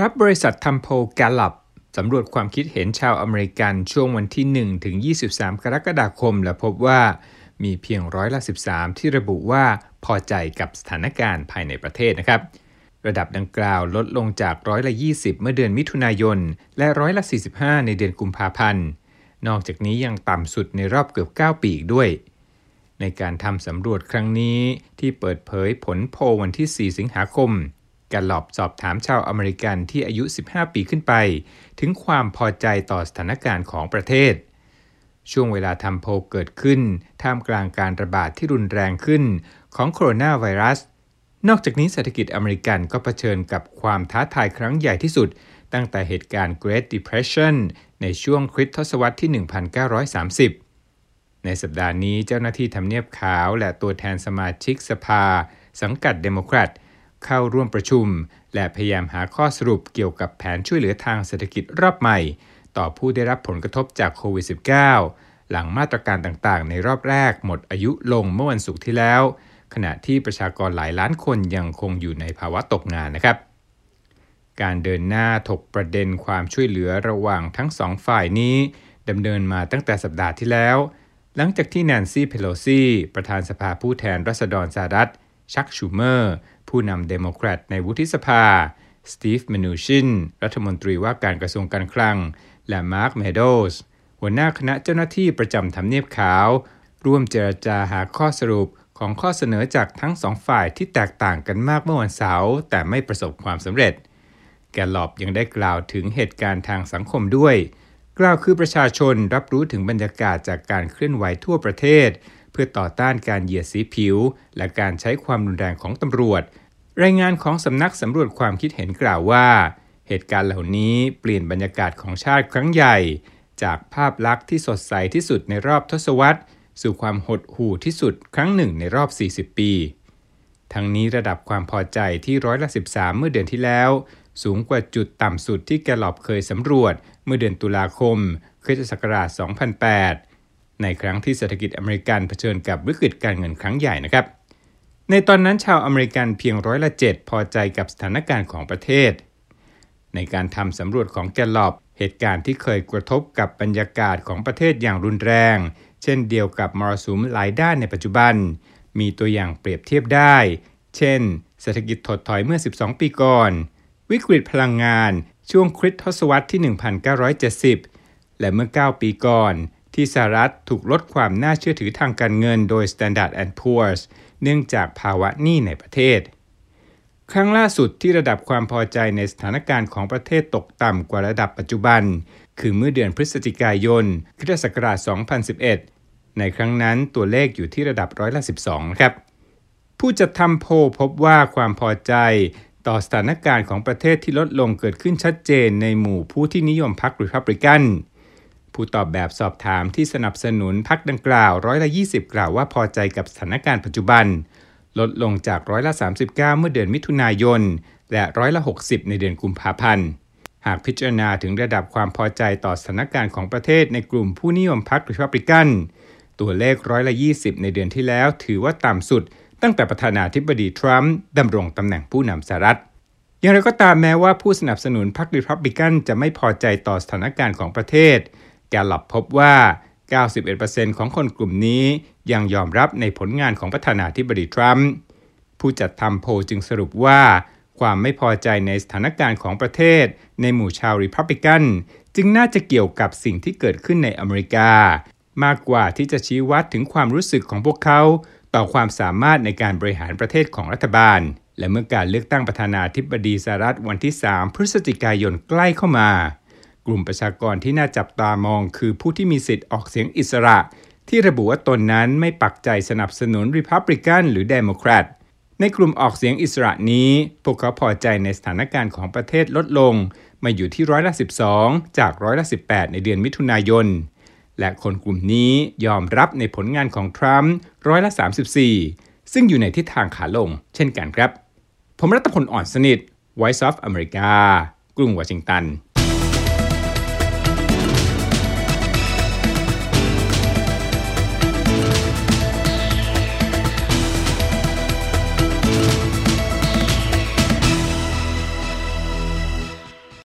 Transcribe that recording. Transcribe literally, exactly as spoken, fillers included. ครับบริษัททำโพลแกลลัปสำรวจความคิดเห็นชาวอเมริกันช่วงวันที่หนึ่งถึงยี่สิบสามกรกฎาคมและพบว่ามีเพียงร้อยละสิบสามที่ระบุว่าพอใจกับสถานการณ์ภายในประเทศนะครับระดับดังกล่าวลดลงจากร้อยละยี่สิบเมื่อเดือนมิถุนายนและร้อยละสี่สิบห้าในเดือนกุมภาพันธ์นอกจากนี้ยังต่ำสุดในรอบเกือบเก้าปีอีกด้วยในการทำสำรวจครั้งนี้ที่เปิดเผยผลโพลวันที่สี่สิงหาคมแกลลัปสอบถามชาวอเมริกันที่อายุสิบห้าปีขึ้นไปถึงความพอใจต่อสถานการณ์ของประเทศช่วงเวลาทำโพลเกิดขึ้นท่ามกลางการระบาดที่รุนแรงขึ้นของโคโรนาไวรัสนอกจากนี้เศรษฐกิจอเมริกันก็เผชิญกับความท้าทายครั้งใหญ่ที่สุดตั้งแต่เหตุการณ์ Great Depression ในช่วงคริสต์ทศวรรษที่หนึ่งพันเก้าร้อยสามสิบในสัปดาห์นี้เจ้าหน้าที่ทำเนียบขาวและตัวแทนสมาชิกสภาสังกัดเดโมแครตเข้าร่วมประชุมและพยายามหาข้อสรุปเกี่ยวกับแผนช่วยเหลือทางเศรษฐกิจรอบใหม่ต่อผู้ได้รับผลกระทบจากโควิด สิบเก้า หลังมาตรการต่างๆในรอบแรกหมดอายุลงเมื่อวันศุกร์ที่แล้วขณะที่ประชากรหลายล้านคนยังคงอยู่ในภาวะตกงานนะครับการเดินหน้าถกประเด็นความช่วยเหลือระหว่างทั้งสองฝ่ายนี้ดำเนินมาตั้งแต่สัปดาห์ที่แล้วหลังจากที่แนนซี่เพโลซีประธานสภาผู้แทนราษฎรสหรัฐชักชูเมอร์ผู้นำเดโมแครตในวุฒิสภาสตีฟเมนูชินรัฐมนตรีว่าการกระทรวงการคลังและมาร์คเมโดสหัวหน้าคณะเจ้าหน้าที่ประจำทำเนียบขาวร่วมเจรจาหาข้อสรุปของข้อเสนอจากทั้งสองฝ่ายที่แตกต่างกันมากเมื่อวันเสาร์แต่ไม่ประสบความสำเร็จแกลลัปยังได้กล่าวถึงเหตุการณ์ทางสังคมด้วยกล่าวคือประชาชนรับรู้ถึงบรรยากาศจากการเคลื่อนไหวทั่วประเทศเพื่อต่อต้านการเหยียดสีผิวและการใช้ความรุนแรงของตำรวจรายงานของสำนักสำรวจความคิดเห็นกล่าวว่าเหตุการณ์เหล่านี้เปลี่ยนบรรยากาศของชาติครั้งใหญ่จากภาพลักษณ์ที่สดใสที่สุดในรอบทศวรรษสู่ความหดหู่ที่สุดครั้งหนึ่งในรอบสี่สิบปีทั้งนี้ระดับความพอใจที่ร้อยละสิบสามเมื่อเดือนที่แล้วสูงกว่าจุดต่ำสุดที่แกลลัปเคยสำรวจเมื่อเดือนตุลาคมคริสตศักราชสองพันแปดในครั้งที่เศรษฐกิจอเมริกันเผชิญกับวิกฤตการเงินครั้งใหญ่นะครับในตอนนั้นชาวอเมริกันเพียงร้อยละเจ็ดพอใจกับสถานการณ์ของประเทศในการทำสำรวจของแกลลัปเหตุการณ์ที่เคยกระทบกับบรรยากาศของประเทศอย่างรุนแรงเช่นเดียวกับมรสุมหลายด้านในปัจจุบันมีตัวอย่างเปรียบเทียบได้เช่นเศรษฐกิจถดถอยเมื่อสิบสองปีก่อนวิกฤตพลังงานช่วงคริสต์ทศวรรษที่หนึ่งพันเก้าร้อยเจ็ดสิบและเมื่อเก้าปีก่อนที่สหรัฐถูกลดความน่าเชื่อถือทางการเงินโดย Standard and Poor's เนื่องจากภาวะหนี้ในประเทศครั้งล่าสุดที่ระดับความพอใจในสถานการณ์ของประเทศตกต่ำกว่าระดับปัจจุบันคือเมื่อเดือนพฤศจิกายนคริสตศักราชสองพันสิบเอ็ดในครั้งนั้นตัวเลขอยู่ที่ระดับร้อยละสิบสองครับผู้จัดทำโพลพบว่าความพอใจต่อสถานการณ์ของประเทศที่ลดลงเกิดขึ้นชัดเจนในหมู่ผู้ที่นิยมพรรครีพับลิกันผู้ตอบแบบสอบถามที่สนับสนุนพรรคดังกล่าวร้อยละยี่สิบกล่าวว่าพอใจกับสถานการณ์ปัจจุบันลดลงจากร้อยละสามสิบเก้าเมื่อเดือนมิถุนายนและร้อยละหกสิบในเดือนกุมภาพันธ์หากพิจารณาถึงระดับความพอใจต่อสถานการณ์ของประเทศในกลุ่มผู้นิยมพรรครีพับลิกันตัวเลขร้อยละยี่สิบในเดือนที่แล้วถือว่าต่ำสุดตั้งแต่ประธานาธิบดีทรัมป์ดำรงตำแหน่งผู้นำสหรัฐอย่างไรก็ตามแม้ว่าผู้สนับสนุนพรรครีพับลิกันจะไม่พอใจต่อสถานการณ์ของประเทศแกลลัปพบว่า เก้าสิบเอ็ดเปอร์เซ็นต์ ของคนกลุ่มนี้ยังยอมรับในผลงานของประธานาธิบดีทรัมป์ผู้จัดทำโพลจึงสรุปว่าความไม่พอใจในสถานการณ์ของประเทศในหมู่ชาวรีพับลิกันจึงน่าจะเกี่ยวกับสิ่งที่เกิดขึ้นในอเมริกามากกว่าที่จะชี้วัดถึงความรู้สึกของพวกเขาต่อความสามารถในการบริหารประเทศของรัฐบาลและเมื่อการเลือกตั้งประธานาธิบดีสหรัฐวันที่สามพฤศจิกายนใกล้เข้ามากลุ่มประชากรที่น่าจับตามองคือผู้ที่มีสิทธิ์ออกเสียงอิสระที่ระบุว่าตนนั้นไม่ปักใจสนับสนุนรีพับลิกันหรือเดโมแครตในกลุ่มออกเสียงอิสระนี้พวกเขาพอใจในสถานการณ์ของประเทศลดลงมาอยู่ที่ร้อยละสิบสองจากร้อยละสิบแปดในเดือนมิถุนายนและคนกลุ่มนี้ยอมรับในผลงานของทรัมป์ร้อยละสามสิบสี่ซึ่งอยู่ในทิศทางขาลงเช่นกันครับผมรัตพล อ่อนสนิท Voice of America กรุงวอชิงตัน